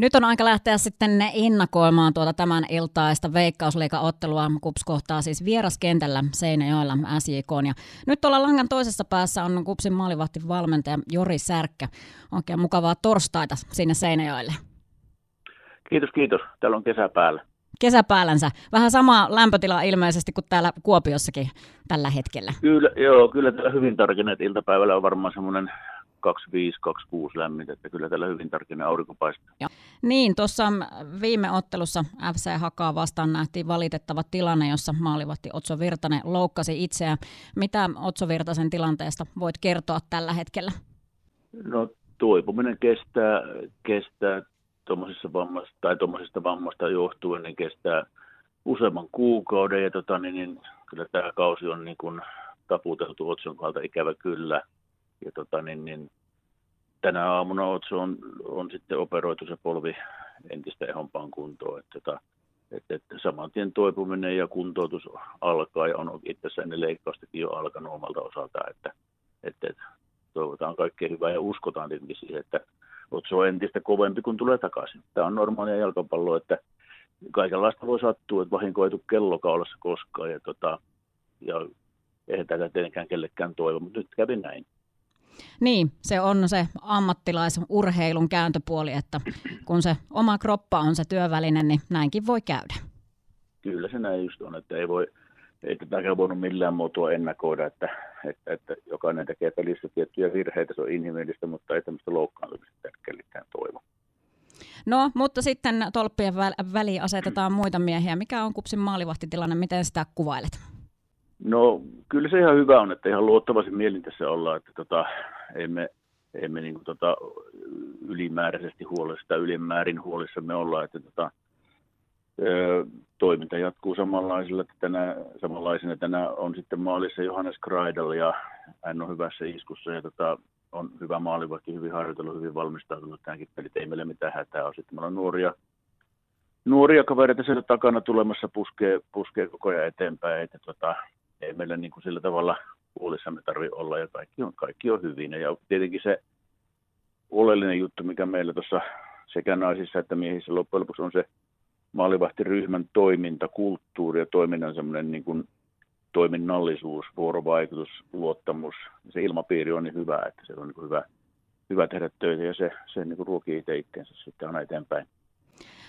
Nyt on aika lähteä sitten ennakoimaan tuota tämän iltaista Veikkausliiga-ottelua. KUPS kohtaa siis vieraskentällä Seinäjoella SJK:n. Ja nyt tuolla langan toisessa päässä on KUPSin maalivahti valmentaja Jori Särkkä. Oikein mukavaa torstaita sinne Seinäjoelle. Kiitos, kiitos. Täällä on kesä päällä. Kesä päällänsä. Vähän sama lämpötila ilmeisesti kuin täällä Kuopiossakin tällä hetkellä. Kyllä täällä hyvin tarkenee, että iltapäivällä on varmaan semmoinen 25-26 lämmintä, että kyllä tällä hyvin tarkenee aurinko paistaa. Niin, tuossa viime ottelussa FC Hakaa vastaan nähtiin valitettava tilanne, jossa maalivahti Otso Virtanen loukkasi itseään. Mitä Otso Virtasen tilanteesta voit kertoa tällä hetkellä? No toipuminen kestää. Tuommoisista vammasta johtuen niin kestää useamman kuukauden ja kyllä tämä kausi on niin kuin taputeltu Otson kohdalta ikävä kyllä. Ja tänä aamuna Otso on sitten operoitu se polvi entistä ehompaan kuntoon. Että saman tien toipuminen ja kuntoutus alkaa ja on itse asiassa ennen leikkaustakin jo alkanut omalta osaltaan. Että toivotaan kaikkea hyvää ja uskotaan tietenkin siihen, että Otso on entistä kovempi, kun tulee takaisin. Tämä on normaalia jalkapalloa, että kaikenlaista voi sattua, että vahinko ei tule kellokaulassa koskaan. Ja eihän tätä tietenkään kellekään toivo, mutta nyt kävi näin. Niin, se on se ammattilaisurheilun kääntöpuoli, että kun se oma kroppa on se työväline, niin näinkin voi käydä. Kyllä se näin just on, että ei tätäkään voinut millään muotoa ennakoida, että jokainen tekee pelissä tiettyjä virheitä, se on inhimillistä, mutta ei tämmöistä loukkaantumista tärkeällikään toivo. No, mutta sitten tolppien väliin asetetaan muita miehiä. Mikä on KUPSin maalivahtitilanne? Miten sitä kuvailet? No, kyllä se ihan hyvä on, että ihan luottavasti mielin tässä ollaan, että emme niin kuin ylimääräisesti huolesta, ylimäärin huolissa me ollaan, että toiminta jatkuu samanlaisena. Tänään on sitten maalissa Johannes Greidel ja hän on hyvässä iskussa ja on hyvä maalivahti, hyvin harjoitellut, hyvin valmistautunut tämänkin pelit. Ei meillä mitään hätää ole. Sitten meillä on nuoria kavereita siellä takana tulemassa, puskee koko ajan eteenpäin. Että ei meillä niin kuin sillä tavalla huolissamme tarvitse olla ja kaikki on hyvin. Ja tietenkin se oleellinen juttu, mikä meillä tuossa sekä naisissa että miehissä loppujen lopuksi on se, maalivahtiryhmän toiminta, kulttuuri ja toiminnan semmoinen niin kuin toiminnallisuus, vuorovaikutus, luottamus. Se ilmapiiri on niin hyvä, että se on niin kuin hyvä tehdä töitä ja se niin kuin ruokii itseensä sitten aina eteenpäin.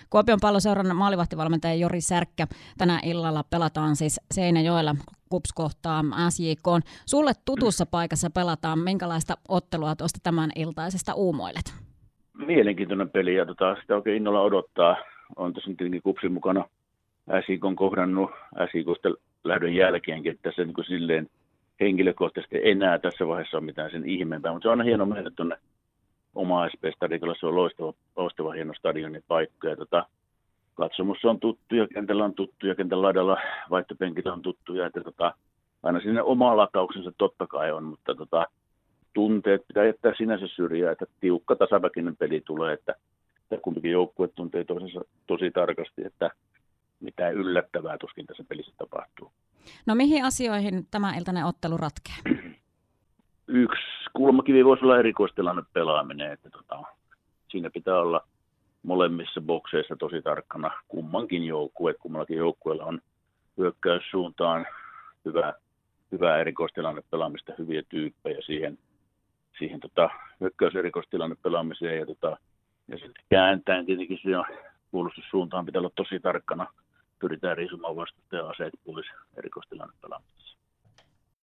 Kuopion palloseuran maalivahtivalmentaja Jori Särkkä. Tänä illalla pelataan siis Seinäjoella KUPS kohtaa SJK. Sulle tutussa paikassa pelataan. Minkälaista ottelua tuosta tämän iltaisesta uumoilet? Mielenkiintoinen peli ja sitä oikein innolla odottaa. On tässä tietenkin KUPSin mukana SJK:n kohdannut SJK:sta lähdön jälkeenkin, että se niin silleen henkilökohtaisesti enää tässä vaiheessa on mitään sen ihmeempää, mutta se on aina hieno mennä tuonne oma SP-stadiolle, se on loistava hieno stadionin paikka ja katsomussa on tuttuja, kentällä on tuttuja, kentän laidalla vaihtopenkillä on tuttuja, että aina sinne oma latauksensa totta kai on, mutta tunteet pitää jättää sinänsä syrjään, että tiukka tasaväkinen peli tulee, että kumpikin joukkue tuntee toisensa tosi tarkasti, että mitään yllättävää tuskin tässä pelissä tapahtuu. No mihin asioihin tämä iltainen ottelu ratkeaa? Yksi kulmakivi voisi olla erikoistilanne pelaaminen. Että siinä pitää olla molemmissa bokseissa tosi tarkkana kummallakin joukkueella on hyökkäyssuuntaan hyvää erikoistilanne pelaamista, hyviä tyyppejä siihen hyökkäyserikoistilanne pelaamiseen ja ja sitten kääntäen tietenkin siinä puolustussuuntaan pitää olla tosi tarkkana. Pyritään riisumaan vastustajan aseet pois erikoistilanne